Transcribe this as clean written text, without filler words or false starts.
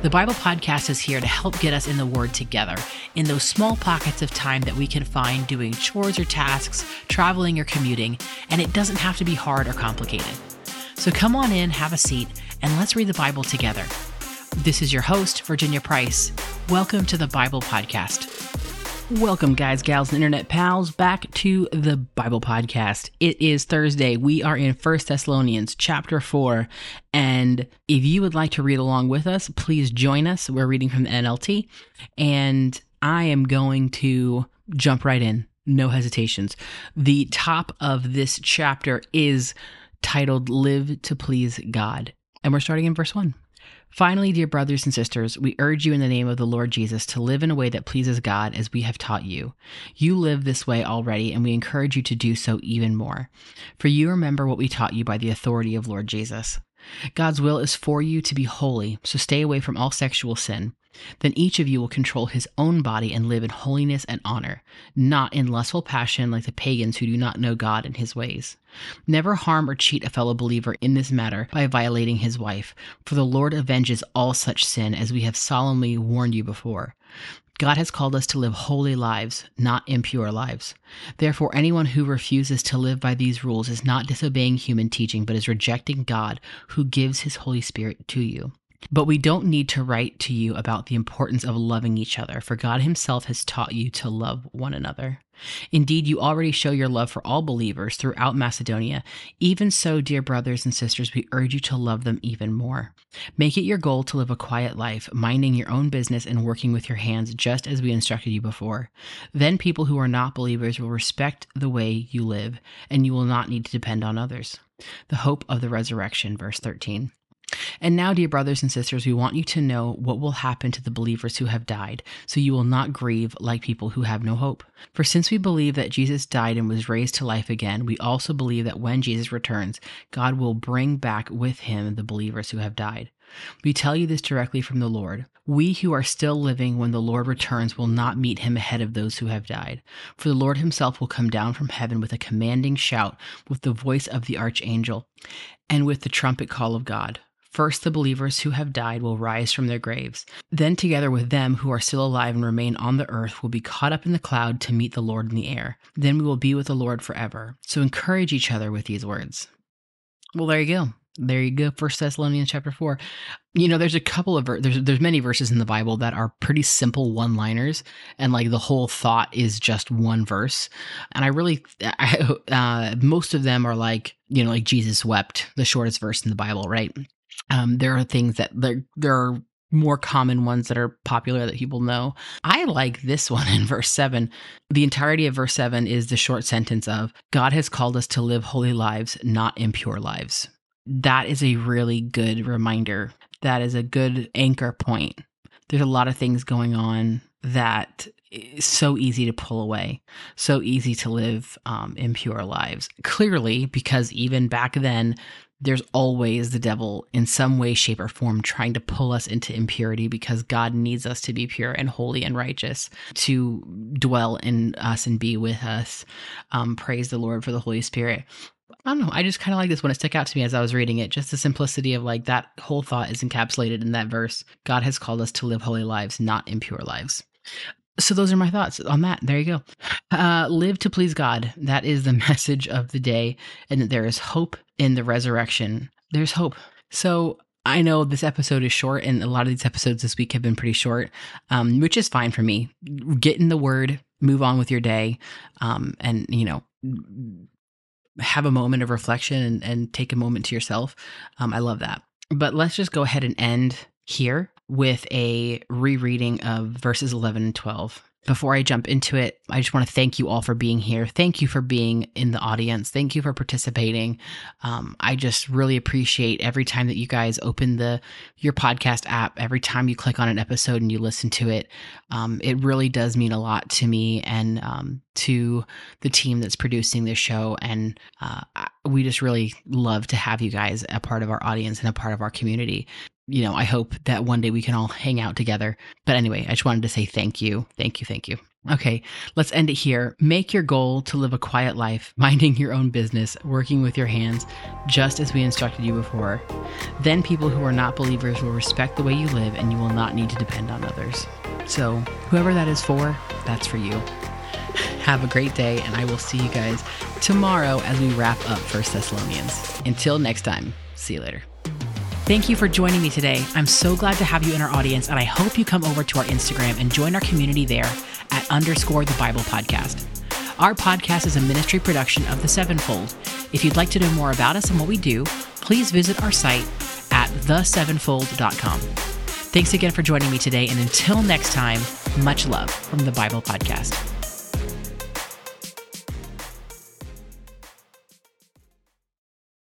The Bible Podcast is here to help get us in the Word together, in those small pockets of time that we can find doing chores or tasks, traveling or commuting, and it doesn't have to be hard or complicated. So come on in, have a seat, and let's read the Bible together. This is your host, Virginia Price. Welcome to the Bible Podcast. Welcome, guys, gals, and internet pals, back to the Bible Podcast. It is Thursday. We are in 1 Thessalonians chapter 4, and if you would like to read along with us, please join us. We're reading from the NLT, and I am going to jump right in. No hesitations. The top of this chapter is titled, Live to Please God, and we're starting in verse 1. Finally, dear brothers and sisters, we urge you in the name of the Lord Jesus to live in a way that pleases God as we have taught you. You live this way already, and we encourage you to do so even more. For you remember what we taught you by the authority of Lord Jesus. God's will is for you to be holy, so stay away from all sexual sin. Then each of you will control his own body and live in holiness and honor, not in lustful passion like the pagans who do not know God and his ways. Never harm or cheat a fellow believer in this matter by violating his wife, for the Lord avenges all such sin, as we have solemnly warned you before. God has called us to live holy lives, not impure lives. Therefore, anyone who refuses to live by these rules is not disobeying human teaching, but is rejecting God, who gives his Holy Spirit to you. But we don't need to write to you about the importance of loving each other, for God himself has taught you to love one another. Indeed, you already show your love for all believers throughout Macedonia. Even so, dear brothers and sisters, we urge you to love them even more. Make it your goal to live a quiet life, minding your own business and working with your hands, just as we instructed you before. Then people who are not believers will respect the way you live, and you will not need to depend on others. The hope of the resurrection, verse 13. And now, dear brothers and sisters, we want you to know what will happen to the believers who have died, so you will not grieve like people who have no hope. For since we believe that Jesus died and was raised to life again, we also believe that when Jesus returns, God will bring back with him the believers who have died. We tell you this directly from the Lord. We who are still living when the Lord returns will not meet him ahead of those who have died. For the Lord himself will come down from heaven with a commanding shout, with the voice of the archangel, and with the trumpet call of God. First, the believers who have died will rise from their graves. Then, together with them who are still alive and remain on the earth, will be caught up in the cloud to meet the Lord in the air. Then we will be with the Lord forever. So encourage each other with these words. Well, there you go. There you go. 1 Thessalonians chapter 4. You know, there's a couple of there's many verses in the Bible that are pretty simple one-liners, and like the whole thought is just one verse. And I most of them are like, you know, like Jesus wept, the shortest verse in the Bible, right? There are things that there are more common ones that are popular that people know. I like this one in verse 7. The entirety of verse 7 is the short sentence of, God has called us to live holy lives, not impure lives. That is a really good reminder. That is a good anchor point. There's a lot of things going on that is so easy to pull away, so easy to live impure lives. Clearly, because even back then, there's always the devil in some way, shape, or form trying to pull us into impurity, because God needs us to be pure and holy and righteous to dwell in us and be with us. Praise the Lord for the Holy Spirit. I don't know. I just kind of like this one. It stuck out to me as I was reading it. Just the simplicity of like that whole thought is encapsulated in that verse. God has called us to live holy lives, not impure lives. So those are my thoughts on that. There you go. Live to please God. That is the message of the day. And that there is hope in the resurrection. There's hope. So I know this episode is short, and a lot of these episodes this week have been pretty short, which is fine for me. Get in the Word, move on with your day, and, you know, have a moment of reflection and take a moment to yourself. I love that. But let's just go ahead and end here with a rereading of verses 11 and 12. Before I jump into it, I just want to thank you all for being here. Thank you for being in the audience. Thank you for participating. I just really appreciate every time that you guys open your podcast app, every time you click on an episode and you listen to it. It really does mean a lot to me and to the team that's producing this show. And we just really love to have you guys a part of our audience and a part of our community. You know, I hope that one day we can all hang out together. But anyway, I just wanted to say thank you. Thank you. Thank you. Okay, let's end it here. Make your goal to live a quiet life, minding your own business, working with your hands, just as we instructed you before. Then people who are not believers will respect the way you live, and you will not need to depend on others. So whoever that is for, that's for you. Have a great day, and I will see you guys tomorrow as we wrap up 1 Thessalonians. Until next time, see you later. Thank you for joining me today. I'm so glad to have you in our audience, and I hope you come over to our Instagram and join our community there at _the Bible podcast. Our podcast is a ministry production of The Sevenfold. If you'd like to know more about us and what we do, please visit our site at thesevenfold.com. Thanks again for joining me today, and until next time, much love from The Bible Podcast.